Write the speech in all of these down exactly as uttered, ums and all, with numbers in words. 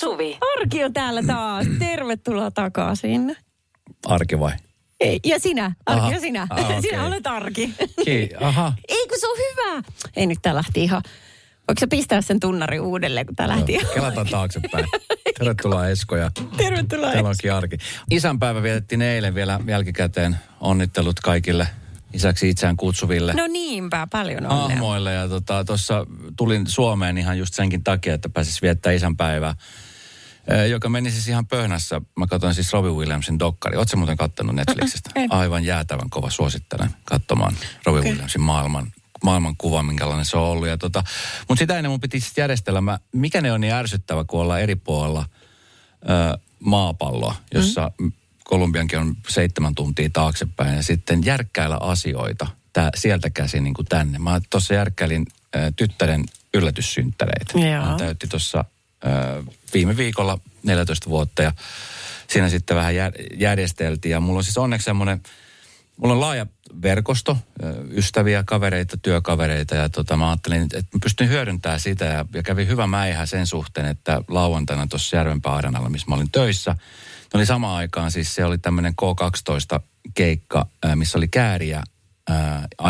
Suvi. Arki on täällä taas. Tervetuloa takaisin. Arki vai? Ei, ja sinä. Arki aha. ja sinä. Aha, okay. Sinä olet Arki. Ki, aha. Ei kun se on hyvä. Ei nyt tää lähti ihan. Voiko sä pistää sen tunnari uudelleen, kun tää lähti ihan. Kelataan taaksepäin. Tervetuloa Esko ja tervetuloa Esko. Arki. Isänpäivä vietettiin eilen vielä jälkikäteen. Onnittelut kaikille isäksi itseään kutsuville. No niinpä, paljon onnea. Ahmoille ja tuossa tota, tulin Suomeen ihan just senkin takia, että pääsis viettää isänpäivää, e, joka meni siis ihan pöhnässä. Mä katsoin siis Robin Williamsin dokkari. Ootko sä muuten kattanut Netflixistä? Aivan jäätävän kova, suosittelen katsomaan Robin okay. Williamsin maailman, maailman kuva, minkälainen se on ollut. Ja tota, mutta sitä ennen mun piti sitten järjestellä. Mä, mikä ne on niin ärsyttävä, kun ollaan eri puolella ö, maapalloa, jossa... Mm. Kolumbiankin on seitsemän tuntia taaksepäin ja sitten järkkäillä asioita tää, sieltä käsin niin kuin tänne. Mä tuossa järkkäilin äh, tyttären yllätyssynttäreitä. Hän täytti tuossa äh, viime viikolla neljätoista vuotta ja siinä sitten vähän jär, järjesteltiin. Ja mulla on siis onneksi semmoinen, mulla on laaja verkosto, äh, ystäviä, kavereita, työkavereita ja tota, mä ajattelin, että mä pystyn hyödyntämään sitä ja, ja kävi hyvä mäihä sen suhteen, että lauantaina tuossa Järvenpää arenalla, missä mä olin töissä, no niin samaan aikaan siis se oli tämmöinen K kaksitoista keikka, missä oli Kääriä,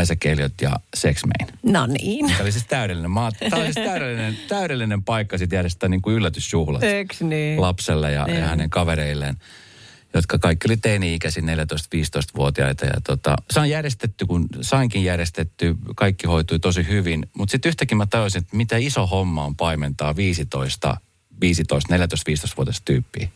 Isaac Eliot ja Sexman. No niin. Tämä oli siis täydellinen, maa, tämä oli siis täydellinen, täydellinen paikka sitten järjestää niin kuin yllätysjuhlat niin? lapselle ja, ja hänen kavereilleen, jotka kaikki oli teini-ikäisiä, neljätoista-viisitoistavuotiaita. Ja tota, sain järjestetty, kun sainkin järjestetty, kaikki hoitui tosi hyvin. Mutta sitten yhtäkkiä mä tajusin, että mitä iso homma on paimentaa viisitoista, viisitoista, neljätoista-viisitoistavuotiaista tyyppiä.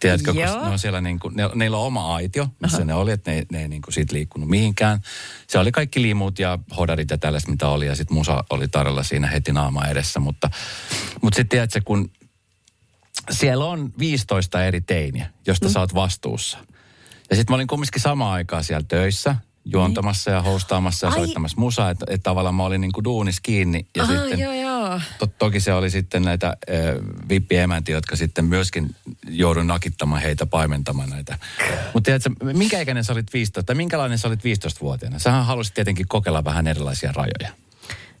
Tiedätkö, kun ne on siellä niin kuin, ne, neillä on oma aitio, missä aha. ne oli, että ne, ne ei niin kuin siitä liikkunut mihinkään. Se oli kaikki liimut ja hodarit ja tällaista, mitä oli, ja sitten musa oli tarjolla siinä heti naama edessä. Mutta, mutta sitten tiedätkö, kun siellä on viisitoista eri teiniä, josta mm. sä oot vastuussa. Ja sitten mä olin kumminkin samaan aikaan siellä töissä, juontamassa ja hostaamassa ja ai. Soittamassa musaa, että et tavallaan mä olin niin kuin duunis kiinni. Ja aha, sitten, joo, joo. To, toki se oli sitten näitä äh, vippieemäntiä, jotka sitten myöskin joudun nakittamaan heitä, paimentamaan näitä. Mutta tiedätkö, minkä ikäinen sä olit viisitoista, tai minkälainen sä olit viisitoistavuotiaana? Sähän halusit tietenkin kokeilla vähän erilaisia rajoja.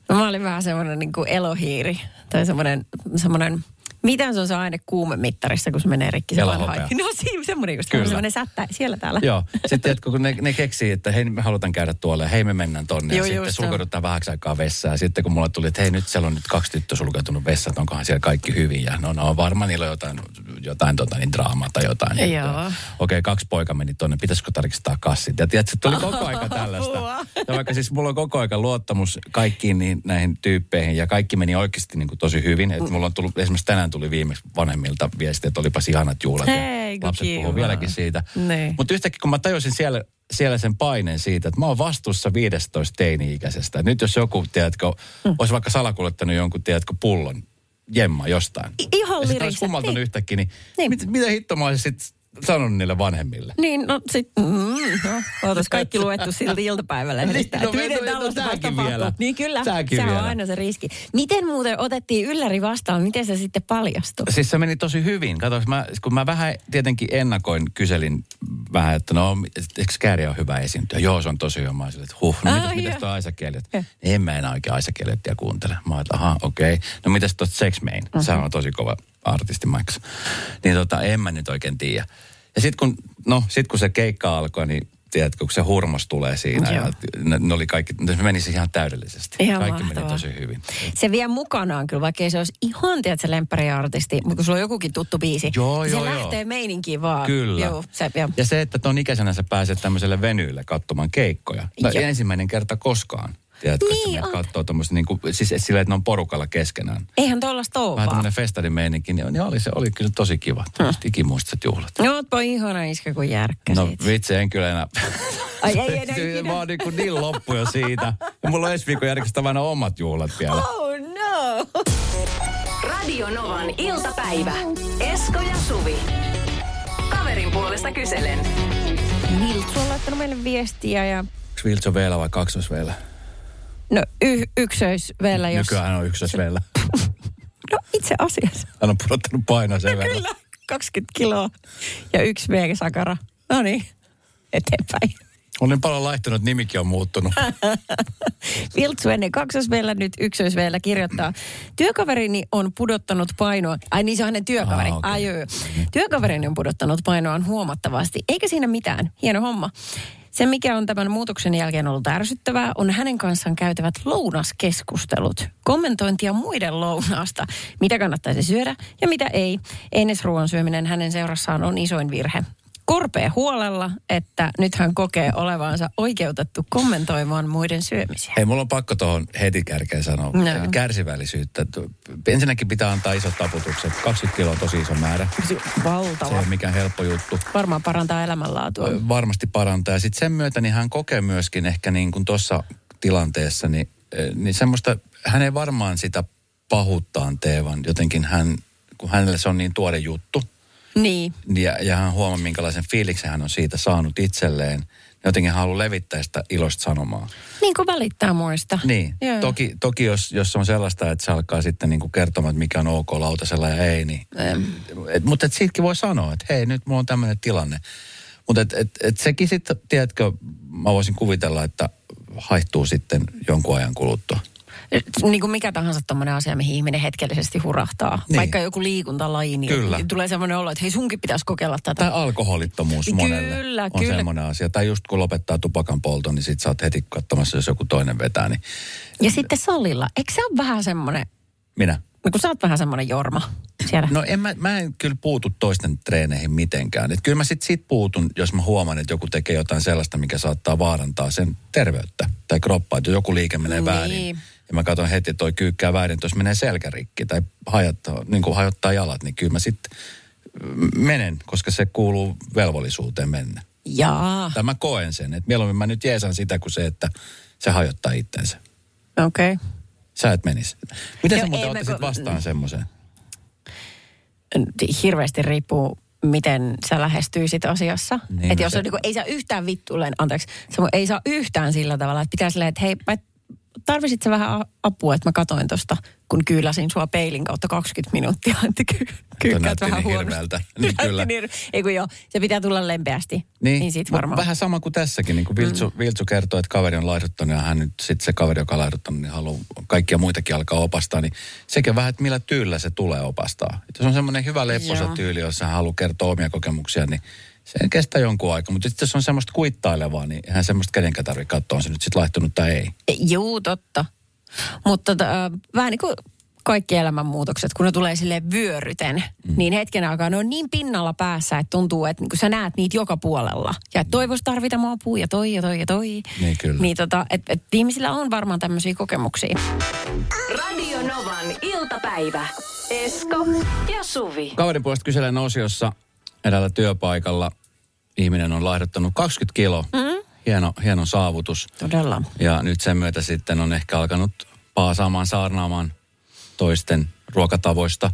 No mä olin vähän semmoinen niin kuin elohiiri, tai semmoinen... semmoinen... Mitä se on se aine kuumemittarissa, kun se menee rikki se vanha? No siinä semmoinen, kun se on semmoinen sättä siellä täällä. Joo, sitten tiedätkö, kun ne, ne keksii, että hei me halutaan käydä tuolla ja hei me mennään tonne. Joo, ja sitten sulkeudutaan vähäksi aikaa vessaan. Sitten kun mulla tuli, että hei nyt siellä on nyt kaksi tyttöä sulkeutunut vessaan, että onkohan siellä kaikki hyvin. Ja no, no varmaan niillä on jotain, jotain tota, niin draamaa tai jotain. Okei, okay, kaksi poika meni tonne, pitäisikö tarkistaa kassit? Ja tiedätkö, tuli koko aika tällaista. Ja vaikka siis mulla on koko aika luottamus kaikkiin niin, näihin tyyppeihin ja kaikki meni oikeasti niin kuin tosi hyvin. Että mulla on tullut esimerkiksi tänään tuli viimeksi vanhemmilta viestiä, että olipas ihanat juhlat. Hei, lapset puhuu vieläkin siitä. Niin. Mutta yhtäkkiä kun mä tajusin siellä, siellä sen paineen siitä, että mä oon vastuussa viidestätoista teini-ikäisestä. Nyt jos joku, tiedätkö, mm. olisi vaikka salakuljettanut jonkun, tiedätkö, pullon jemma jostain. I- ihan liristä. Ja olisi kumaltanut niin. yhtäkkiä, niin, niin. Mit, mitä hittoa mä olisin sitten sanonut niille vanhemmille? Niin, no sitten, mm, no, oltais kaikki luettu silti iltapäivällä. Niin, no, no, miten no, no, tämäkin vielä. Niin kyllä, tämäkin se vielä. On aina se riski. Miten muuten otettiin ylläri vastaan, miten se sitten paljastui? Siis se meni tosi hyvin. Kato, mä, kun mä vähän tietenkin ennakoin, kyselin vähän, että no, eikö Kääriä ole hyvä esiintyä? Joo, se on tosi hyvä. Mä olin, että huh, no ah, mitäs, mitäs tuo Aisakieliot? Eh. En mä enää oikein Aisakieliot ja kuuntele. Mä olin, että aha, okei. Okay. No mitäs tuot Sexmain? Uh-huh. Sehän on tosi kova artisti Max. Niin tota, en mä nyt oikein tiedä. Ja sit kun, no, sit kun se keikka alkoi, niin tiedätkö, kun se hurmos tulee siinä. Ja ne, ne oli kaikki, ne meni siis ihan täydellisesti. Ihan kaikki mahtavaa. Meni tosi hyvin. Se vie mukanaan kyllä, vaikka ei se olisi ihan, tiedätkö, lemppäriartisti, mutta kun sulla on jokukin tuttu biisi, joo, niin joo, se joo. lähtee meininkiin vaan. Kyllä. Joo, se, joo. Ja se, että ton ikäisenä sä pääset tämmöiselle venyille katsomaan keikkoja. No, ensimmäinen kerta koskaan. Tiedätkö, niin että on. Katsoo tommoista, niin kuin, siis silleen, että ne on porukalla keskenään. Eihän tollaista ole vaan. Vähän tämmöinen festarin meininki, niin, niin oli, se oli kyllä tosi kiva. Tämmöiset ikimuistiset juhlat. No ootpa ihana iskä, kun järkkäsit. No vitsi, en kyllä enää. Ai ei enää ikinä. Mä oon niin kuin niin loppu jo siitä. Ja mulla on ensi viikon järkästä vain omat juhlat vielä. Oh no! Radio Novan iltapäivä. Esko ja Suvi. Kaverin puolesta kyselen. Viltsu on laittanut meille viestiä ja... Onko Viltsu vielä vai kaksos vielä? No y- yksöis vielä, jos... Nykyään on yksöis vielä. No itse asiassa. Hän on pudottanut painoa sen no, kyllä, kaksikymmentä kiloa ja yksi V-sakara. No niin, eteenpäin. Olen paljon laihtunut, nimikin on muuttunut. Viltsu ennen kaksosveellä, nyt ykkösveellä kirjoittaa. Työkaverini on pudottanut painoa. Ai niin, se on hänen työkaveri. Ah, okay. Ai, joo. Työkaverini on pudottanut painoaan huomattavasti. Eikä siinä mitään. Hieno homma. Se, mikä on tämän muutoksen jälkeen ollut ärsyttävää, on hänen kanssaan käytävät lounaskeskustelut. Kommentointia muiden lounaasta, mitä kannattaisi syödä ja mitä ei. Einesruoan syöminen hänen seurassaan on isoin virhe. Korpea huolella, että nyt hän kokee olevansa oikeutettu kommentoimaan muiden syömisiä. Hei, mulla on pakko tuohon heti kärkeen sanoa. No. Kärsivällisyyttä. Ensinnäkin pitää antaa isot taputukset. kaksikymmentä kiloa on tosi iso määrä. Valtava. Se on mikään helppo juttu. Varmaan parantaa elämänlaatua. Varmasti parantaa. Ja sitten sen myötä niin hän kokee myöskin ehkä niin kuin tuossa tilanteessa, niin, niin semmoista, hän ei varmaan sitä pahuuttaan tee, vaan jotenkin hän, kun hänelle se on niin tuore juttu. Niin. Ja, ja hän huomaa, minkälaisen fiiliksen hän on siitä saanut itselleen. Jotenkin hän haluaa levittää sitä iloista sanomaa. Niin kuin välittää muista. Niin. Toki, toki jos, jos on sellaista, että se alkaa sitten niin kuin kertomaan, että mikä on ok lautasella ja ei, niin... Mm. Et, mutta et siitäkin voi sanoa, että hei, nyt mulla on tämmöinen tilanne. Mutta et, et, et sekin sitten, tiedätkö, mä voisin kuvitella, että haihtuu sitten jonkun ajan kuluttua. Niin kuin mikä tahansa tommoinen asia, mihin ihminen hetkellisesti hurahtaa. Niin. Vaikka joku liikuntalaji, niin kyllä. Tulee semmoinen olo, että hei, sunkin pitäisi kokeilla tätä. Tai alkoholittomuus kyllä, monelle on kyllä. Semmoinen asia. Tai just kun lopettaa tupakan polton, niin sit sä oot heti katsomassa, jos joku toinen vetää. Niin... Ja sitten salilla. Eikö sä ole vähän semmoinen... Minä? No kun sä oot vähän semmoinen jorma siellä. No en mä, mä en kyllä puutu toisten treeneihin mitenkään. Et kyllä mä sit sit puutun, jos mä huomaan, että joku tekee jotain sellaista, mikä saattaa vaarantaa sen terveyttä tai kroppaa. Että joku liike menee väärin. Niin. Ja mä katson heti, että toi kyykkää väärin, että jos menee selkärikki tai hajottaa, niin kuin hajottaa jalat, niin kyllä mä sitten menen, koska se kuuluu velvollisuuteen mennä. Jaa. Tai mä koen sen, että mieluummin mä nyt jeesan sitä kuin se, että se hajottaa itsensä. Okei. Okay. Sä et menisi. Miten no, sä muuten ottaisit ko- vastaan semmoisen? Hirveästi riippuu, miten sä lähestyisit asiassa. Niin, että jos se... on niin kuin, ei saa yhtään vittuilleen, anteeksi, ei saa yhtään sillä tavalla, että pitää silleen, että hei, tarvisit sä vähän apua, että mä katoin tosta, kun kyyläsin sua peilin kautta kaksikymmentä minuuttia, että ky- kyykkäät vähän niin huonosti. Niin kyllä. Ei kun joo, se pitää tulla lempeästi. Niin, niin sit varmaan. Vähän sama kuin tässäkin, niin kuin Viltsu, mm. Viltsu kertoo, että kaveri on laihduttanut ja hän nyt sitten se kaveri, joka on laihduttanut, niin haluaa kaikkia muitakin alkaa opastaa, niin sekä vähän, että millä tyylillä se tulee opastaa. Että se on semmoinen hyvä lepposa tyyli, jos hän haluaa kertoa omia kokemuksia, niin se kestää jonkun aikaa, mutta sitten jos on semmoista kuittailevaa, niin eihän semmoista kenenkään tarvitse katsoa, on se nyt sitten laihtunut tai ei. Juu, totta. Mutta äh, vähän niin kuin kaikki elämänmuutokset, kun ne tulee silleen vyöryten, mm. niin hetken aikaa ne on niin pinnalla päässä, että tuntuu, että niin sä näet niitä joka puolella. Ja toi voisi tarvita mua apua ja toi ja toi ja toi. Niin kyllä. Niin tota, että et, ihmisillä on varmaan tämmöisiä kokemuksia. Radio Novan iltapäivä. Esko ja Suvi. Kauden puolesta kyselen osiossa. Edellä työpaikalla ihminen on laihduttanut kaksikymmentä kiloa. Mm-hmm. Hieno, hieno saavutus. Todella. Ja nyt sen myötä sitten on ehkä alkanut paasaamaan, saarnaamaan toisten ruokatavoista.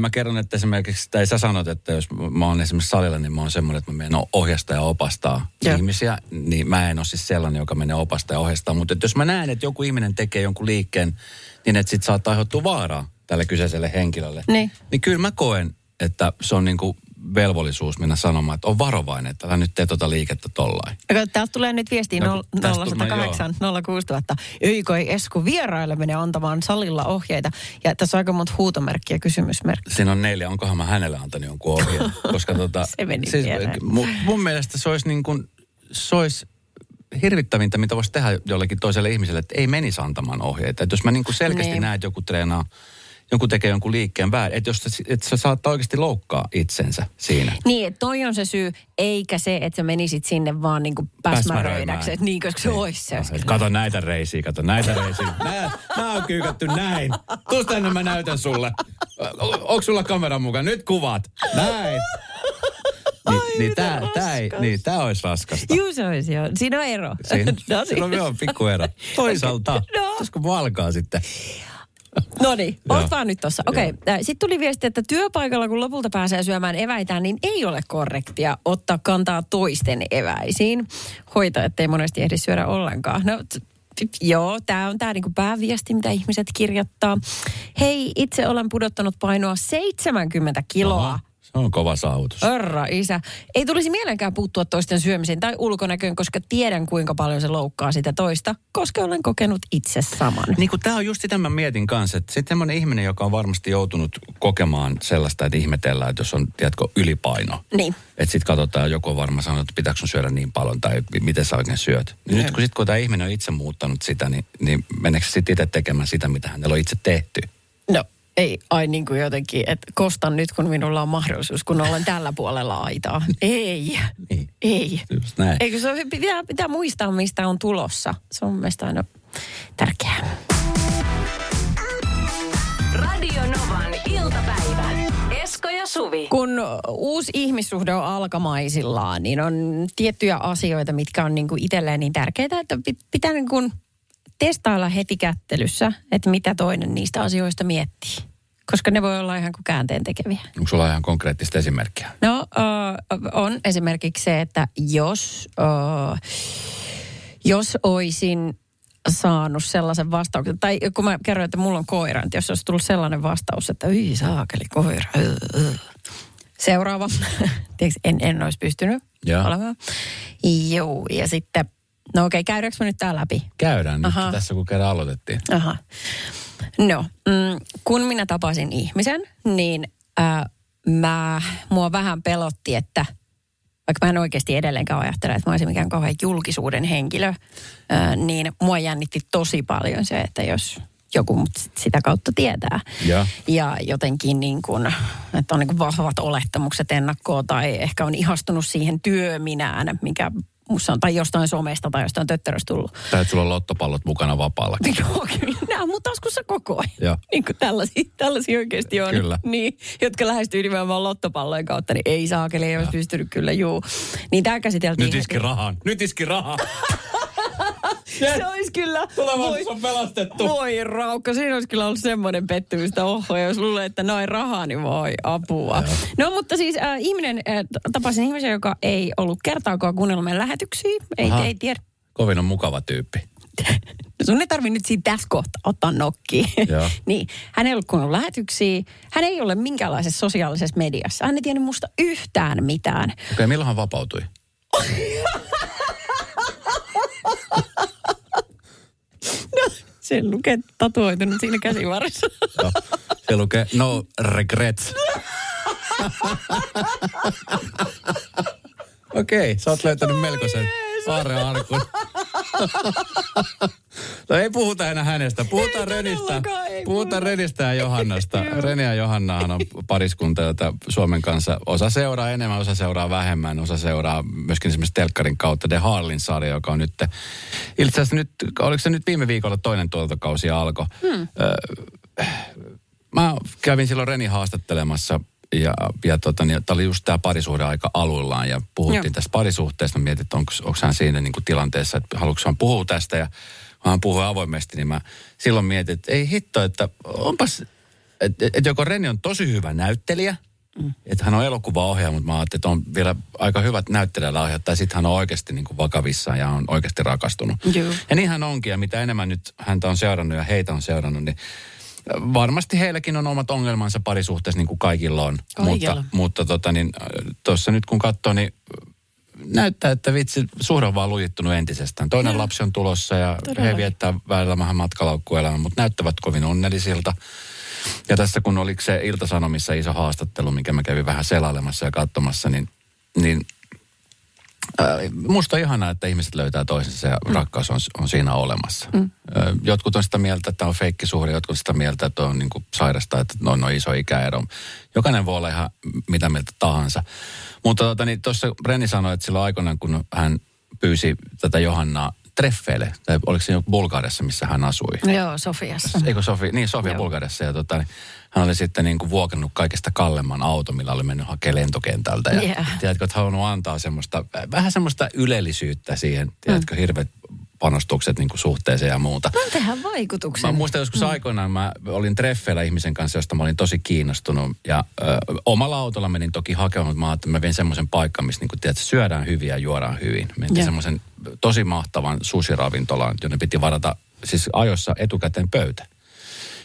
Mä kerron, että esimerkiksi, tai sä sanot, että jos mä oon esimerkiksi salilla, niin mä oon semmoinen, että mä menen ohjastaa ja opastaa ja ihmisiä. Niin mä en ole siis sellainen, joka menee opastaa ja ohjastaa. Mutta jos mä näen, että joku ihminen tekee jonkun liikkeen, niin että sit saattaa aiheuttua vaaraa tälle kyseiselle henkilölle. Niin. Niin kyllä mä koen, että se on niinku velvollisuus mennä sanomaan, että on varovainen, että älä nyt tee tuota liikettä tollain. Täältä tulee nyt viestiä no, nolla kahdeksan nolla kuusi nolla nolla nolla. Ykoi Esku vieraille menee antamaan salilla ohjeita. Ja tässä on aika monta huutomerkkiä, kysymysmerkkiä. Siinä on neljä, onkohan mä hänelle antanut jonkun ohjeen. Koska tota, se meni siis, mun, mun mielestä se olisi, niin kuin, se olisi hirvittävintä, mitä voisi tehdä jollekin toiselle ihmiselle, että ei menisi antamaan ohjeita. Että jos mä niin kuin selkeästi niin. Näen, että joku treenaa, joku tekee jonkun liikkeen väärin, että et sä saattaa oikeasti loukkaa itsensä siinä. Niin, että toi on se syy, eikä se, että sä menisit sinne vaan niinku päsmäröidäksi. Että niin, koska se ois se. Kato näitä reisiä, kato näitä reisiä. Nää, nää on kyykätty näin. Tuosta tänne mä näytän sulle. Onko sulla kameran mukaan? Nyt kuvat. Näin. Ni, ai, niin tää, tää, ei, niin tää olisi raskasta. Juu se olisi joo. Siinä on ero. Siin, no, siinä on joo, pikku ero. Toisaalta. No. Tuosko mua alkaa sitten? No niin, oot vaan nyt tossa. Okei, okay. Sitten tuli viesti, että työpaikalla kun lopulta pääsee syömään eväitään, niin ei ole korrektia ottaa kantaa toisten eväisiin. Hoitajat ei monesti ehdi syödä ollenkaan. No joo, tää on tää niinku pääviesti, mitä ihmiset kirjoittaa. Hei, itse olen pudottanut painoa seitsemänkymmentä kiloa. Aha. Se on kova saavutus. Herra isä. Ei tulisi mielenkään puuttua toisten syömiseen tai ulkonäköön, koska tiedän kuinka paljon se loukkaa sitä toista, koska olen kokenut itse saman. Niin kuin tämä on just sitä mä mietin kanssa, että sitten semmoinen ihminen, joka on varmasti joutunut kokemaan sellaista, että ihmetellään, että jos on, tiedätkö, ylipaino. Niin. Että sitten katsotaan, joku on varmaan sanonut, että pitääkö sun syödä niin paljon tai miten sä oikein syöt. Niin nyt kun sitten kun tämä ihminen on itse muuttanut sitä, niin, niin meneekö sitten itse tekemään sitä, mitä hänellä on itse tehty? No. Ei, ai niin kuin jotenkin, että kostan nyt, kun minulla on mahdollisuus, kun olen tällä puolella aitaa. Ei, niin. Ei. Eikö se pitää, pitää muistaa, mistä on tulossa. Se on mun mielestä aina tärkeää. Radio Novan iltapäivä. Esko ja Suvi. Kun uusi ihmissuhde on alkamaisillaan, niin on tiettyjä asioita, mitkä on niin kuin itselleen niin tärkeitä, että pitää niin kuin testailla heti kättelyssä, että mitä toinen niistä asioista miettii. Koska ne voi olla ihan kuin käänteen tekeviä. Onko sulla ihan konkreettista esimerkkiä? No, uh, on esimerkiksi se, että jos, uh, jos oisin saanut sellaisen vastauksen, tai kun mä kerroin, että mulla on koira, että jos olisi tullut sellainen vastaus, että yh, saakeli koira. Seuraava. en, en olisi pystynyt ja. olemaan. Joo, ja sitten no okei, käydäänkö me nyt tää läpi? Käydään nyt Aha. tässä, kun kerran aloitettiin. Aha. No, mm, kun minä tapasin ihmisen, niin äh, mä, mua vähän pelotti, että vaikka mä en oikeasti edelleenkään ajattele, että mä olisin mikään kauhean julkisuuden henkilö, äh, niin mua jännitti tosi paljon se, että jos joku mut sitä kautta tietää. Ja, ja jotenkin niin kun, että on niin kun vahvat olettamukset ennakkoa tai ehkä on ihastunut siihen työminään, mikä musta on, tai jostain somesta tai jostain tötteröstä tullut. Tai että sulla on lottopallot mukana vapaalla. Joo, kyllä. Nämä on mun taskussa koko ajan. Niin kuin tällaisia, tällaisia oikeasti on. Kyllä. Niin, jotka lähestyy nimenomaan lottopallojen kautta, niin ei saakeli, ei olisi pystynyt kyllä, juu. Niin tämä käsiteltiin. Nyt iski heti rahan. Nyt iski rahan. Yes. Se olisi kyllä. Tulevaisuus on pelastettu. Voi raukka, siinä olisi kyllä ollut semmoinen pettymystä. Oho, jos luulee, että noin rahaa, niin voi apua. Ja. No mutta siis äh, ihminen, äh, tapasin ihmisen, joka ei ollut kertaakaan kuunnellut meidän lähetyksiä. Ei, ei tiedä. Kovin on mukava tyyppi. Sun ei tarvitse nyt siinä tässä kohtaa ottaa nokkiin. Niin, hän ei ollut kuunnellut lähetyksiä. Hän ei ole minkäänlaisessa sosiaalisessa mediassa. Hän ei tiennyt musta yhtään mitään. Okei, okay, milloin hän vapautui? No, se lukee tatuoitunut siinä käsivarressa. Joo, se lukee no regrets. Okei, okay, sä oot löytänyt melkoisen aarrearkun. No ei puhuta enää hänestä, puhutaan Renistä. Puhutaan Renistä ja Johannasta. Reni ja Johannahan on pariskunta, jota Suomen kanssa osa seuraa enemmän, osa seuraa vähemmän. Osa seuraa myöskin esimerkiksi telkkarin kautta The Harlin sarja, joka on nyt, itse asiassa nyt, oliko se nyt viime viikolla toinen tuotantokausi alkoi. Hmm. Mä kävin silloin Reni haastattelemassa. Ja, ja tota, niin, tämä oli just tämä parisuhde aika aluillaan ja puhuttiin Joo. tästä parisuhteesta. Mä mietin, että onko hän siinä niin kuin tilanteessa, että haluatko hän puhua tästä ja hän puhuu avoimesti. Niin mä silloin mietin, että ei hitto, että onpas, että et, et joko Renny on tosi hyvä näyttelijä, mm. että hän on elokuvaohjaaja, mutta mä ajattelin, että on vielä aika hyvät näyttelijällä ohjat. Tai sitten hän on oikeasti niin kuin vakavissaan ja on oikeasti rakastunut. Joo. Ja niin hän onkin ja mitä enemmän nyt häntä on seurannut ja heitä on seurannut, niin varmasti heilläkin on omat ongelmansa parisuhteessa, niin kuin kaikilla on. Kaikilla. Mutta, mutta tota, niin, tuossa nyt kun katsoo, niin näyttää, että vitsi, suhde on vaan lujittunut entisestään. Toinen no. lapsi on tulossa ja Todella. he viettää välillä vähän matkalaukkuelämää, mutta näyttävät kovin onnellisilta. Ja tässä kun oli se Ilta-Sanomissa iso haastattelu, minkä mä kävin vähän selailemassa ja katsomassa, niin, niin äh, musta on ihanaa, että ihmiset löytää toisensa ja mm. rakkaus on, on siinä olemassa. Mm. Jotkut on sitä mieltä, että on feikkisuhde, jotkut sitä mieltä, että on niin kuin sairasta, että no, no iso ikäero. Jokainen voi olla ihan mitä mieltä tahansa. Mutta tuossa tota, niin Renny sanoi, että silloin aikoinaan, kun hän pyysi tätä Johannaa treffeille, tai oliko se Bulgariassa, missä hän asui? No, joo, Sofiassa. Eikö Sofia? Niin, Sofia Bulgariassa. Ja tota, niin, hän oli sitten niin kuin vuokannut kaikesta kallemman auto, millä oli mennyt hakemaan lentokentältä. Ja yeah. tiedätkö, että halunnut antaa semmoista, vähän semmoista ylellisyyttä siihen, tiedätkö, mm. hirveät panostukset niin kuin suhteeseen ja muuta. Mä tehdään vaikutuksia. Mä muistan joskus mm. aikoinaan, mä olin treffeillä ihmisen kanssa, josta mä olin tosi kiinnostunut. Ja ö, omalla autolla menin toki hakemaan, mutta mä ajattelin, mä vein semmoisen paikan, missä niin kuin, tiedät, syödään hyvin ja juodaan hyvin. Mentiin semmoisen tosi mahtavan sushi-ravintolaan, jonne piti varata siis ajoissa etukäteen pöytä.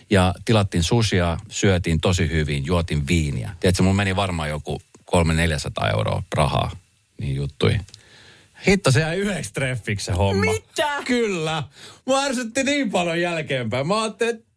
Ja tilattiin sushia, syötiin tosi hyvin, juotin viiniä. Tiedätkö, mun meni varmaan joku kolme neljäsataa euroa rahaa niin juttui. Hitto, se jäi yhdeksi treffiksi se homma. Mitä? Kyllä. Mä ärsytti niin paljon jälkeenpäin. Mä ajattelin, että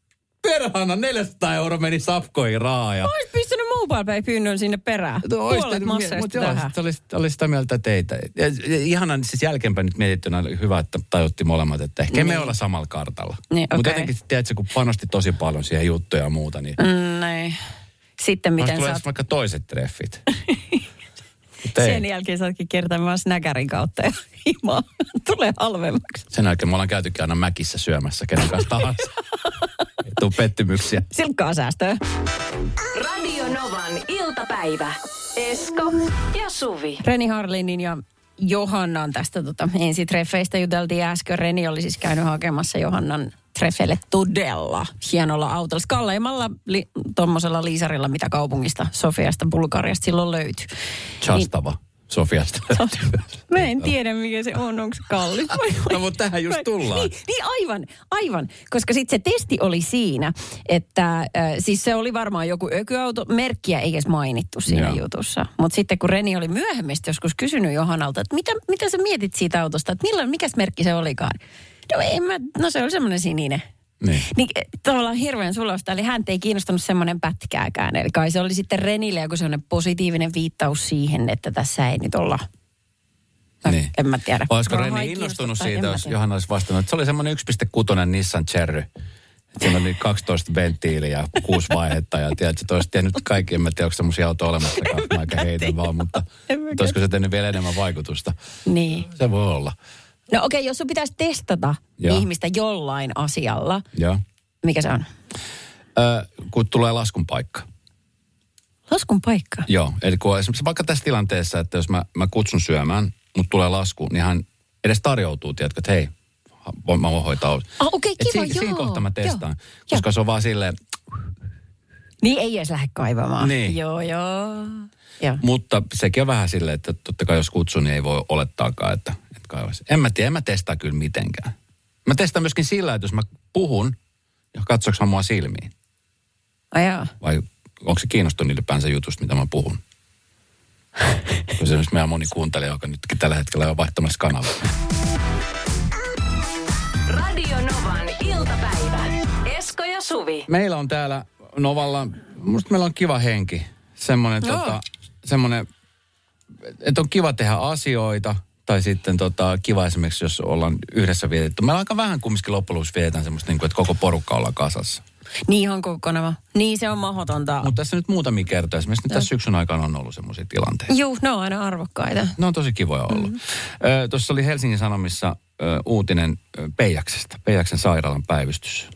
perhana neljäsataa euroa meni safkoihin rahaa. Ja... Oisit pistänyt MobilePay-pyynnön sinne perään. No, puolet masseista tähän. Mutta joo, oli sitä mieltä teitä. Ja, ja ihanan, siis jälkeenpäin nyt mietittynä hyvä, että tajuttiin molemmat, että ehkä niin. Me olla samalla kartalla. Niin, okay. Mutta jotenkin, tiedätkö, kun panosti tosi paljon siihen juttuja ja muuta, niin... Mm, näin. Sitten miten sä oot... vaikka toiset treffit. Tein. Sen jälkeen sä ootkin kiertämään snäkärin kautta ja himaa. Tulee halvemmaksi. Sen jälkeen me ollaan käytykin aina mäkissä syömässä kenen kanssa tahansa. Ei tuu pettymyksiä. Silkkaa säästöä. Radio Novan iltapäivä. Esko ja Suvi. Renny Harlinin ja Johannan tästä tota, ensi treffeistä juteltiin äsken. Renny oli siis käynyt hakemassa Johannan treffeille todella hienolla autolla. Skalleimmalla li, tommosella liisarilla, mitä kaupungista, Sofiasta, Bulgariasta silloin löytyi. Chastava. Niin, Sofiasta. Mä en tiedä, mikä se on. Onko se kallis? No, mutta tähän just tullaan. Niin, niin aivan, aivan. Koska sitten se testi oli siinä, että äh, siis se oli varmaan joku ökyauto. Merkkiä ei edes mainittu siinä Joo. jutussa. Mutta sitten kun Renny oli myöhemmin joskus kysynyt Johannalta, että mitä, mitä sä mietit siitä autosta? Että milloin, mikäs merkki se olikaan? No, en mä, no se oli semmoinen sininen. Niin. Niin tavallaan hirveän sulosta, eli häntä ei kiinnostanut semmoinen pätkääkään. Eli kai se oli sitten Renille joku semmoinen positiivinen viittaus siihen, että tässä ei nyt olla. Niin. En mä tiedä. Olisiko Renny innostunut siitä, jos Johanna olisi vastannut. Se oli semmoinen yksi pilkku kuusi Nissan Chery. Siinä oli kaksitoista venttiiliä, kuusi vaihetta ja tiedätkö, että olisi tehnyt kaikki, en mä tiedä, onko semmoisia autoja olemassakaan. Mä aika heitän vaan, mutta olisiko se tehnyt vielä enemmän vaikutusta. Niin. Se voi olla. No okei, okay, jos sun pitäisi testata ja. ihmistä jollain asialla, ja. mikä se on? Ö, kun tulee laskun paikka. Laskun paikka? Joo, eli kun esimerkiksi vaikka tässä tilanteessa, että jos mä, mä kutsun syömään, mut tulee lasku, niin hän edes tarjoutuu, tiedätkö, että hei, voin mä hoitaa. Ah okei, okay, kiva, si- joo. Siinä kohtaa mä testaan, joo. koska joo. se on vaan silleen... Niin ei edes lähde kaivamaan. Niin. Joo, joo. joo. Mutta sekin on vähän silleen, että totta kai jos kutsun, niin ei voi olettaakaan, että... En mä tiedä, en mä testaa kyllä mitenkään. Mä testaan myöskin sillä, että jos mä puhun, ja katsoinko mua silmiin. Ajaa. Vai onko se kiinnostunut ylipäänsä jutusta, mitä mä puhun? Kun se on meidän moni kuuntelija, joka nytkin tällä hetkellä on vaihtamassa kanavaa. Radio Novan iltapäivä. Esko ja Suvi. Meillä on täällä Novalla, musta meillä on kiva henki. Semmoinen, tota, semmoinen, että on kiva tehdä asioita. Tai sitten tota, kiva esimerkiksi, jos ollaan yhdessä vietetty. Meillä aika vähän kumminkin loppujen vietetään semmoista, niin kuin, että koko porukka ollaan kasassa. Niin on kokonava. Niin se on mahdotonta. Mutta tässä nyt muutamia kertoja. Esimerkiksi nyt tässä syksyn aikana on ollut semmoisia tilanteita. Juu, ne on aina arvokkaita. Ne on tosi kivoja ollut. Mm-hmm. Tuossa oli Helsingin Sanomissa ö, uutinen Peijaksesta. Peijaksen sairaalan päivystys.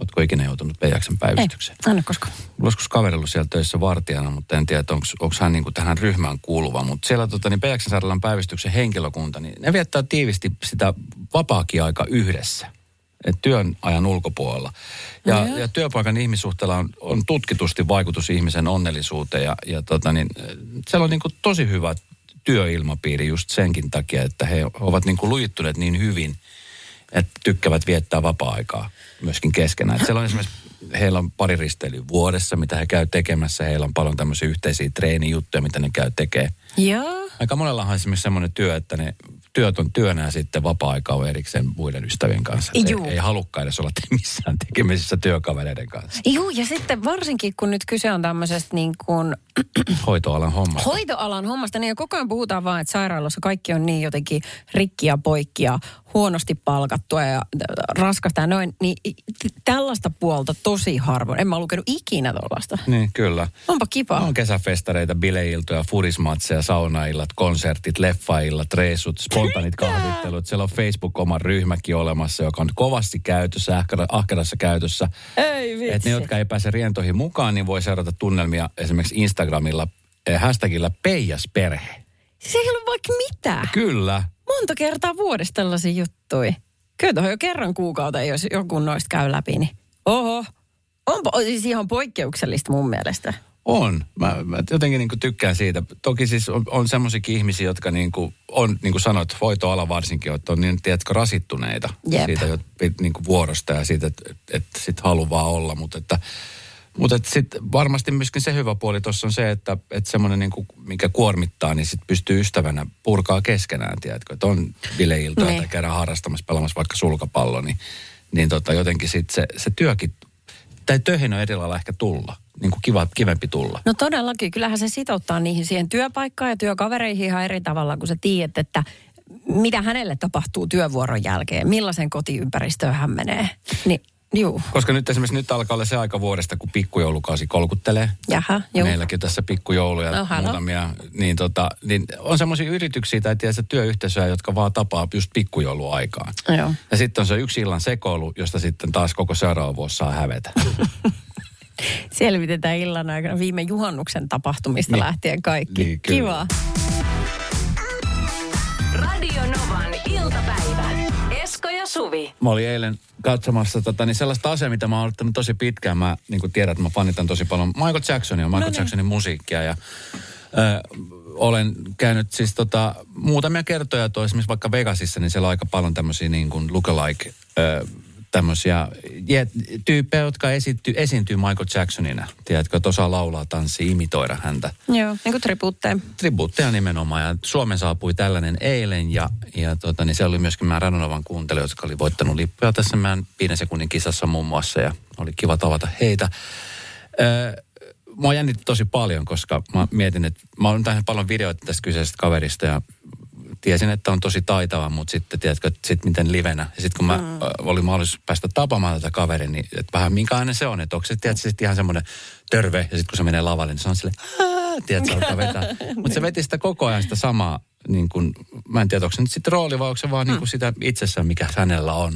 Ootko ikinä joutunut Peijaksen päivystykseen? Ei, aina koskaan. Joskus kaveri ollut siellä töissä vartijana, mutta en tiedä, onko hän niin kuin tähän ryhmään kuuluva. Mutta siellä tota, niin Peijaksen sairaalan päivystyksen henkilökunta, niin ne viettää tiivisti sitä vapaakin aikaa yhdessä. Et työn ajan ulkopuolella. Ja, no ja työpaikan ihmissuhteella on, on tutkitusti vaikutus ihmisen onnellisuuteen. Ja, ja tota, niin, siellä on niin kuin tosi hyvä työilmapiiri just senkin takia, että he ovat niin kuin lujittuneet niin hyvin, että tykkäävät viettää vapaa-aikaa myöskin keskenään. Että siellä on esimerkiksi, heillä on pari risteilyä vuodessa, mitä he käy tekemässä. Heillä on paljon tämmöisiä yhteisiä treenijuttuja, mitä ne käy tekemään. Joo. Aika monellahan on esimerkiksi semmoinen työ, että ne työt on työnä ja sitten vapaa-aikaa on erikseen muiden ystävien kanssa. Ei, ei halukkaan edes olla missään tekemisissä työkavereiden kanssa. Joo, ja sitten varsinkin kun nyt kyse on tämmöisestä niin kuin... Hoitoalan hommasta. Hoitoalan hommasta, niin koko ajan puhutaan vaan, että sairaalassa kaikki on niin jotenkin rikkiä, poikkia, huonosti palkattua ja raskasta ja noin. Niin tällaista puolta tosi harvoin. En mä lukenut ikinä tollaista. Niin, kyllä. Onpa kipaa. On kesäfestareita, bileiltoja, furismatseja, saunaillat, konsertit, leffaillat, reisut, spontanit kahvittelut. Siellä on Facebook-oman ryhmäkin olemassa, joka on kovasti käytössä, ahkera, ahkerassa käytössä. Ei vitsi. Et ne, jotka ei pääse rientoihin mukaan, niin voi seurata tunnelmia esimerkiksi Instagramilla, eh, hashtagilla Peijasperhe. Se ei ollut vaikka mitään. Kyllä. Monta kertaa vuodessa tällaisia juttuja. Kyllä tuohon jo kerran kuukautta, jos joku noista käy läpi, niin oho. Onpa siis ihan poikkeuksellista mun mielestä. On. Mä, mä jotenkin niin kuin tykkään siitä. Toki siis on, on semmoisiakin ihmisiä, jotka niin kuin on, niin kuin sanoit, hoitoala varsinkin, että on niin, tiedätkö, rasittuneita Jep. siitä niin kuin vuorosta ja siitä, että, että sit haluaa olla. Mutta että, mutta että sit varmasti myöskin se hyvä puoli tuossa on se, että, että semmoinen, niin kuin, mikä kuormittaa, niin sit pystyy ystävänä purkaa keskenään, tiedätkö. Että on bileiltoja tai käydään harrastamassa, pelaamassa vaikka sulkapallo, niin, niin tota, jotenkin sit se, se työkin, tai töihin on eri lailla ehkä tulla. Niin kuin kiva, kivempi tulla. No todellakin. Kyllähän se sitouttaa niihin siihen työpaikkaan ja työkavereihin ihan eri tavalla, kun sä tiedät, että mitä hänelle tapahtuu työvuoron jälkeen. Millaisen kotiympäristöön hän menee. Niin, juu. Koska nyt esimerkiksi nyt alkaa olla se aika vuodesta, kun pikkujoulukausi kolkuttelee. Jaha, juu. Meilläkin tässä pikkujouluja no, muutamia. Niin, tota, niin on semmoisia yrityksiä tai tietysti työyhteisöjä, jotka vaan tapaa just pikkujouluaikaan. Joo. Ja sitten on se yksi illan sekoilu, josta sitten taas koko seuraava vuosi saa hävetä. Selvitetään illan aikana viime juhannuksen tapahtumista niin, lähtien kaikki. Niin, kiva. Radio Novan iltapäivä. Esko ja Suvi. Mä olin eilen katsomassa tota, niin sellaista asiaa, mitä mä oon odottanut tosi pitkään. Mä niin kuin tiedät, mä fanitan tosi paljon Michael Jacksonia, Michael no niin. Jacksonin musiikkia. Ja, ö, olen käynyt siis tota, muutamia kertoja tuossa, esimerkiksi vaikka Vegasissa, niin siellä on aika paljon tämmöisiä niin kuin lookalike ö, tämmöisiä tyyppejä, jotka esitty, esiintyy Michael Jacksonina. Tiedätkö, että osaa laulaa, tanssia, imitoida häntä. Joo, niin kuin tribuutteja. Tribuutteja nimenomaan. Ja Suomen saapui tällainen eilen ja, ja tota, niin se oli myöskin mä Radio Novan kuuntelijoita, jotka oli voittanut lippuja tässä meidän viiden sekunnin kisassa muun muassa. Ja oli kiva tavata heitä. Öö, mua jännitti tosi paljon, koska mä mietin, että mä olen tähän paljon videoita tästä kyseisestä kaverista ja tiesin, että on tosi taitava, mutta sitten, tiedätkö, sitten miten livenä. Ja sitten kun mä mm. olin mahdollisuus päästä tapaamaan tätä kaveria, niin että vähän minkälainen se on. Että onko se, tiedätkö, sitten ihan semmoinen törve, ja sitten kun se menee lavalle, niin se on silleen, tiedätkö, alkaa vetää. Mutta se veti sitä koko ajan sitä samaa, niin kuin, mä en tiedä, onko se nyt sitten rooli, vai onko se vaan niin kuin sitä itsessään, mikä hänellä on.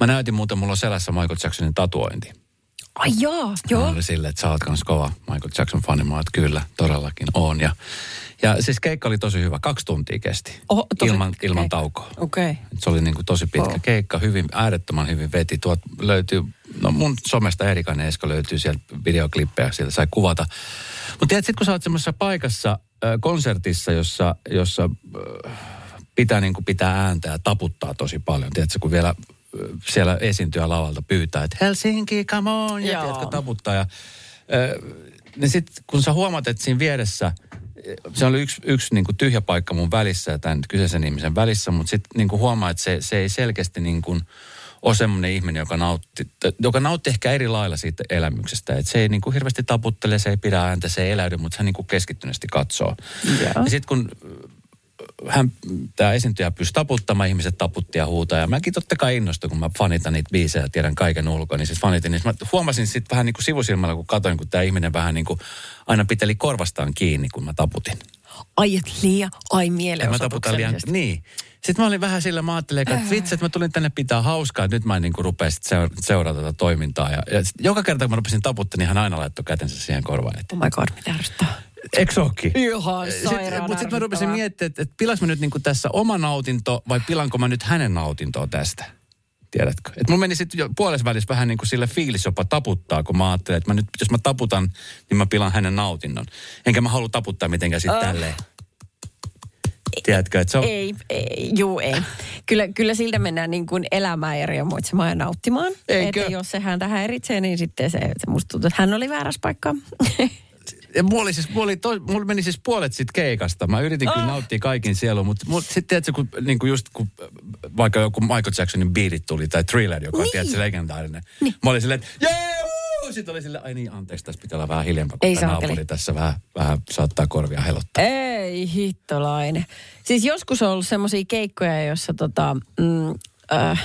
Mä näytin muuten, mulla on selässä Michael Jacksonin tatuointi. Ai joo, joo. Mä olin silleen, että sä oot kans kova Michael Jackson -fani. Mä oon, että kyllä, todellakin on. Ja, ja siis keikka oli tosi hyvä. Kaksi tuntia kesti. Oho, ilman, ilman taukoa. Okei. Okay. Se oli niin kuin tosi pitkä oh. keikka. Hyvin, äärettömän hyvin veti. Tuot löytyy, no mun somesta Erika Neeska löytyy sieltä videoklippejä. Sieltä sai kuvata. Mutta tiedät, sit kun sä oot semmoisessa paikassa, äh, konsertissa, jossa, jossa äh, pitää niin kuin pitää ääntä ja taputtaa tosi paljon. Tiedätkö, kun vielä siellä esiintyjä lavalta pyytää, että Helsinki, come on, ja tiedätkö, taputtaa. Ja, niin sitten kun sä huomaat, että siinä vieressä, se oli yksi, yksi niin kuin tyhjä paikka mun välissä ja tämän kyseisen ihmisen välissä, mutta sitten niin kuin huomaa, että se, se ei selkeästi niin kuin ole semmoinen ihminen, joka nautti, joka nautti ehkä eri lailla siitä elämyksestä. Että se ei niin kuin hirveästi taputtele, se ei pidä ääntä, se ei eläydy, mutta se niin kuin keskittyneesti katsoo. Yeah. Ja sitten kun hän, tämä esiintyjä pyysi taputtamaan, ihmiset taputti ja huutaa. Ja mäkin totta kai innostuin, kun mä fanitan niitä biisejä ja tiedän kaiken ulkoa, niin siis fanitin. Niin mä huomasin sitten vähän niin kuin sivusilmällä, kun katsoin, kun tämä ihminen vähän niin kuin aina piteli korvastaan kiinni, kun mä taputin. Ai et liian, ai mielenosoituksellisesti. Niin. Sitten mä olin vähän sillä, mä ajattelin, että äh. vitsi, että mä tulin tänne pitää hauskaa, että nyt mä en niin kuin rupea seura- seurata tätä toimintaa. Ja, ja joka kerta, kun mä rupesin taputtaa, niin hän aina laittoi kätensä siihen korvaan. Että... oh my god, mitä ärsyttää. Eikö se ookin? Ihan sairaan arvittavaa. Mutta sitten mä rupesin miettimään, että, että pilanko mä nyt niinku tässä oma nautinto vai pilanko mä nyt hänen nautintoa tästä? Tiedätkö? Että mun meni sitten puolessa välissä vähän niin kuin sille fiilis jopa taputtaa, kun mä ajattelin, että mä nyt, jos mä taputan, niin mä pilan hänen nautinnon. Enkä mä halua taputtaa mitenkään sitten äh. tälleen. Tiedätkö, että se on... Ei, ei juu ei. Kyllä, kyllä siltä mennään niin kuin elämään ja riemuitsemaan ja nauttimaan. Eikö? Että jos se häntä häiritsee, niin sitten se, se musta tuntuu, että hän oli väärässä paikkaa. Ja mulla, oli siis, mulla, oli to, mulla meni siis puolet sit keikasta. Mä yritin kyllä nauttia kaikin sielun, mutta sitten tiedätkö, kun, niin kun just kun vaikka joku Michael Jacksonin Beatit tuli, tai Thriller, joka niin. on tiedätkö, legendaarinen. Niin. Mä olin silleen, että jee, sitten oli silleen, ai niin, anteeksi, tässä pitää olla vähän hiljempää, kun tämä naapuri tässä vähän, vähän saattaa korvia helottaa. Ei hittolainen. Siis joskus on ollut semmoisia keikkoja, joissa tota... Mm, äh,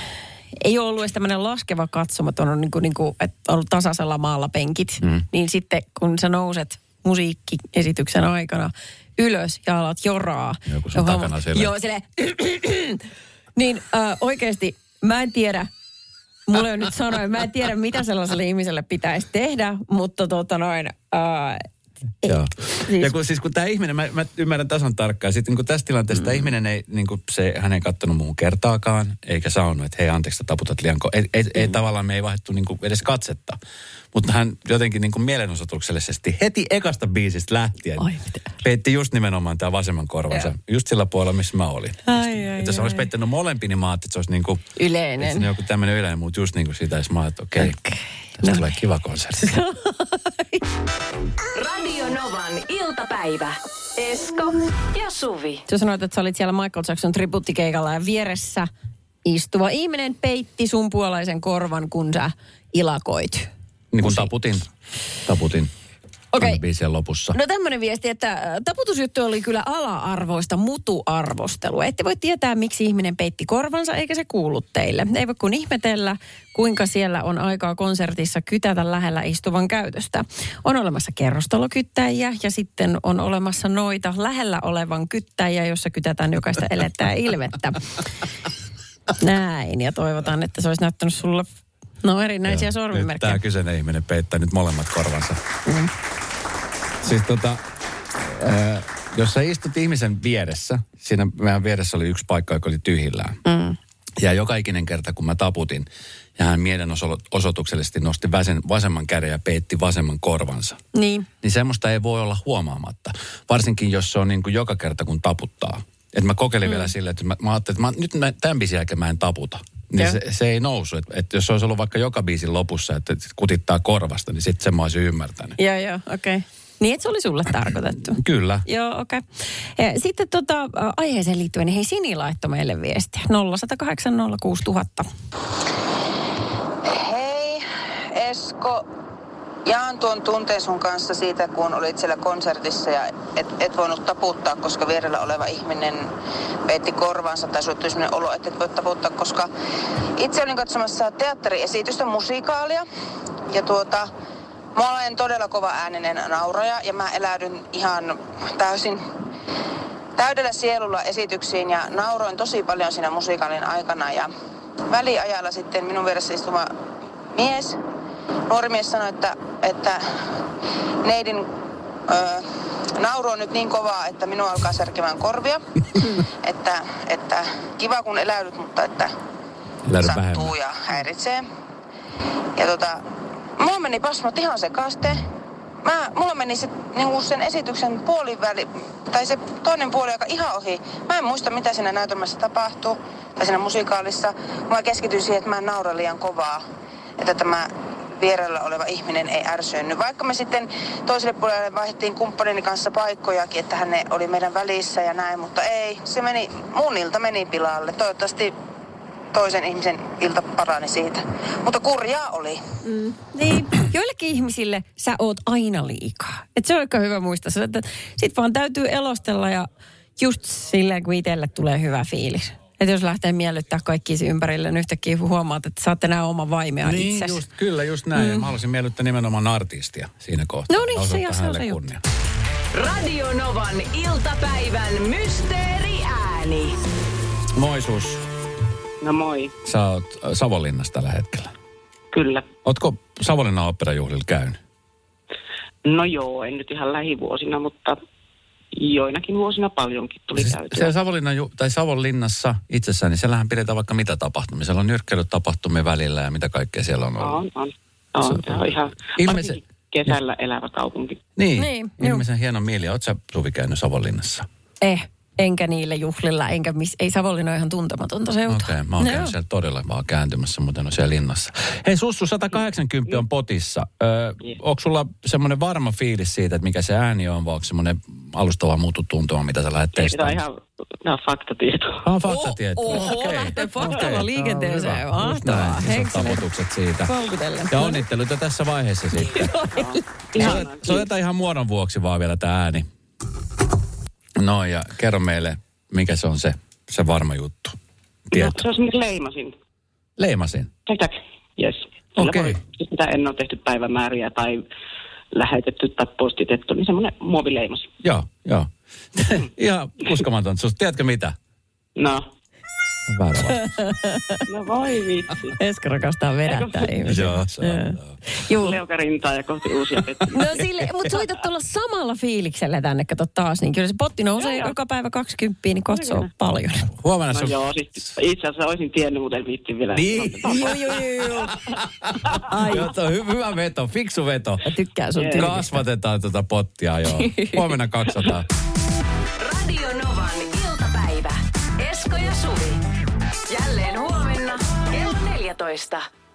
ei ole ollut edes tämmöinen laskeva katsoma, että on, niin kuin, niin kuin, että on ollut tasaisella maalla penkit. Mm. Niin sitten kun sä nouset musiikkiesityksen aikana ylös ja alat joraa. Joku sun takana homma, silleen. Joo, silleen. Niin äh, oikeasti mä en tiedä, mulla on nyt sanoin, mä en tiedä mitä sellaiselle ihmiselle pitäisi tehdä, mutta tota noin, äh, ei. Siis. Ja kun, siis kun tämä ihminen, mä, mä ymmärrän tasan tarkkaan, sitten niin tässä tilanteessa mm. tämä ihminen ei, niin kuin se, hän ei kattonut muun kertaakaan, eikä saanut, että hei anteeksi, taputat liian ko-. Ei, ei, mm. ei tavallaan, me ei vaihdettu niin kuin edes katsetta. Mutta hän jotenkin niin kuin mielenosoituksellisesti heti ekasta biisistä lähtien ai, peitti just nimenomaan tämä vasemman korvansa. Ja. Just sillä puolella, missä mä olin. Ai, ai, että se olisi peittänyt molempi, niin mä ajattelin, että se olisi niin kuin... Yleinen. Että se on joku tämmöinen yleinen, mutta just niin kuin siitä, että mä ajattelin, okei, okay, okay. tästä no. tulee kiva konsertti. Radio Novan iltapäivä. Esko ja Suvi. Sä sanoit, että sä olit siellä Michael Jackson tribuuttikeikalla ja vieressä istuva ihminen peitti sun puolaisen korvan, kun sä ilakoit. Niin kuin taputin. Taputin. Okei. Okay. Biisien lopussa. No tämmöinen viesti, että taputusjuttu oli kyllä ala-arvoista mutuarvostelua. Ette voi tietää, miksi ihminen peitti korvansa, eikä se kuulu teille. Ei voi kun ihmetellä, kuinka siellä on aikaa konsertissa kytätä lähellä istuvan käytöstä. On olemassa kerrostalokyttäjiä ja sitten on olemassa noita lähellä olevan kyttäjiä, jossa kytätään jokaista elettää ilmettä. Näin, ja toivotaan, että se olisi näyttänyt sulle... No erinäisiä sormimerkkejä. Tämä kyseinen ihminen peittää nyt molemmat korvansa. Mm. Siis tota, ää, jos sä istut ihmisen vieressä, siinä meidän vieressä oli yksi paikka, joka oli tyhjillään. Mm. Ja joka ikinen kerta, kun mä taputin, ja hän mielenosoituksellisesti nosti väsen, vasemman käden ja peitti vasemman korvansa. Niin. Niin semmoista ei voi olla huomaamatta. Varsinkin, jos se on niin kuin joka kerta, kun taputtaa. Että mä kokeilin mm. vielä silleen, että mä, mä ajattelin, että mä, nyt mä, tämän biisin jälkeen mä en taputa. Niin se, se ei nousu. Että et jos se olisi ollut vaikka joka biisin lopussa, että kutittaa korvasta, niin sitten sen mä olisin ymmärtänyt. Joo, joo, okei. Okay. Niin, että se oli sulle tarkoitettu. Kyllä. Joo, okei. Okay. Sitten tota, aiheeseen liittyen, hei Sini laittoi meille viestiä. nolla yksi nolla kahdeksan nolla kuusi nolla nolla nolla. Hei, Esko. Jaan tuon tunteen sun kanssa siitä, kun olit siellä konsertissa ja et, et voinut taputtaa, koska vierellä oleva ihminen peitti korvaansa tai suuttui sellainen olo, että et voi taputtaa, koska itse olin katsomassa teatteriesitystä, musikaalia ja tuota, mä olen todella kova ääninen nauraja ja mä eläydyn ihan täysin täydellä sielulla esityksiin ja nauroin tosi paljon siinä musikaalin aikana ja väliajalla sitten minun vieressä istuva mies, nuori mies sanoi, että, että neidin ö, nauru on nyt niin kovaa, että minua alkaa särkemään korvia. että, että kiva kun eläydyt, mutta että Lähdä sattuu vähemmän. Ja häiritsee. Ja tota, mulla meni pasmat ihan sekaste. Mä, mulla meni se, niinku sen esityksen puoliväli, tai se toinen puoli aika ihan ohi. Mä en muista, mitä siinä näytelmässä tapahtuu, tai siinä musikaalissa. Mä keskityin siihen, että mä en naura liian kovaa. Että tämä vierellä oleva ihminen ei ärsynnyt. Vaikka me sitten toiselle puolelle vaihdettiin kumppanin kanssa paikkojakin, että hän oli meidän välissä ja näin, mutta ei. Se meni, mun ilta meni pilalle. Toivottavasti toisen ihmisen ilta parani siitä. Mutta kurjaa oli. Mm. Niin, joillekin ihmisille sä oot aina liikaa. Et se on aika hyvä muistaa. Sit vaan täytyy elostella ja just silleen, kun itselle tulee hyvä fiilis. Että jos lähtee miellyttää kaikki se ympärille, niin yhtäkkiä huomaat, että saatte nää oman vaimea niin, itsesi. Just, kyllä, just näin. Mm. Mä haluaisin miellyttää nimenomaan artistia siinä kohtaa. No niin, se, se on se juttu. Radio Novan iltapäivän mysteeriääni. Moi Sus. No moi. Sä oot Savonlinnassa tällä hetkellä. Kyllä. Ootko Savonlinnan oopperajuhlilla käynyt? No joo, en nyt ihan lähivuosina, mutta... Joinakin vuosina paljonkin tuli siis käytyä. Siellä Savonlinna, tai Savonlinnassa itsessään, niin siellähän pidetään vaikka mitä tapahtumia. Siellä on nyrkkeilytapahtumia välillä ja mitä kaikkea siellä on ollut. On, on. on. Se, se on ihan ilmeisen... kesällä elävä kaupunki. Niin, niin ilmeisen juu. hieno mieli. Oletko sä, Suvi, käynyt Savonlinnassa? Eh, enkä niillä juhlilla, enkä miss... Ei Savonlinna ole ihan tuntematonta seutua. Okei, okay, mä oon no. käynyt siellä todella vaan kääntymässä, mutta en ole siellä linnassa. Hei Sussu, sata kahdeksankymmentä on potissa. Öö, yeah. Onko sulla semmoinen varma fiilis siitä, että mikä se ääni on, vai onko semmoinen... alustavaa muutu tuntua, mitä sä lähdet testaamaan. Tämä on ihan faktatietoa. Tämä on faktatietoa. Oho, lähtee faktalla liikenteeseen. Mahtavaa. Isot tavoitukset siitä. Kolkutellen. Ja onnittelut jo tässä vaiheessa sitten. Se otetaan ihan muodon vuoksi vaan vielä tämä ääni. No ja kerro meille, mikä se on se, se varma juttu. Tieto. No, se on semmoinen leimasin. Leimasin? Tak, tak. Yes. Okei. Okay. Mitä en ole tehty päivämääriä tai... lähetetty tai postitettu, niin semmoinen muovileimas. Joo, joo. Ihan uskomaton. Tiedätkö mitä? No. Väärä vastaus. No voi vitsi. Esko rakastaa vedättää ihmisiä. Joo, se on. Leukarintaa ja kohti uusia pettyä. No sille, mutta soitat tuolla samalla fiiliksellä tänne, kato taas, niin kyllä se potti nousee joka päivä kaksikymmentä, niin kotsoo paljon. Huomenna se on. No joo, itse asiassa olisin tiennyt, mutta en viitsi vielä. Niin. Joo, joo, joo. Joo, hyvä veto, fiksu veto. Mä tykkään sun tyyliä. Kasvatetaan tuota pottia, joo. Huomenna kaksisataa. Radio Novan iltapäivä. Esko ja Suvi. Jälleen huomenna kello neljätoista.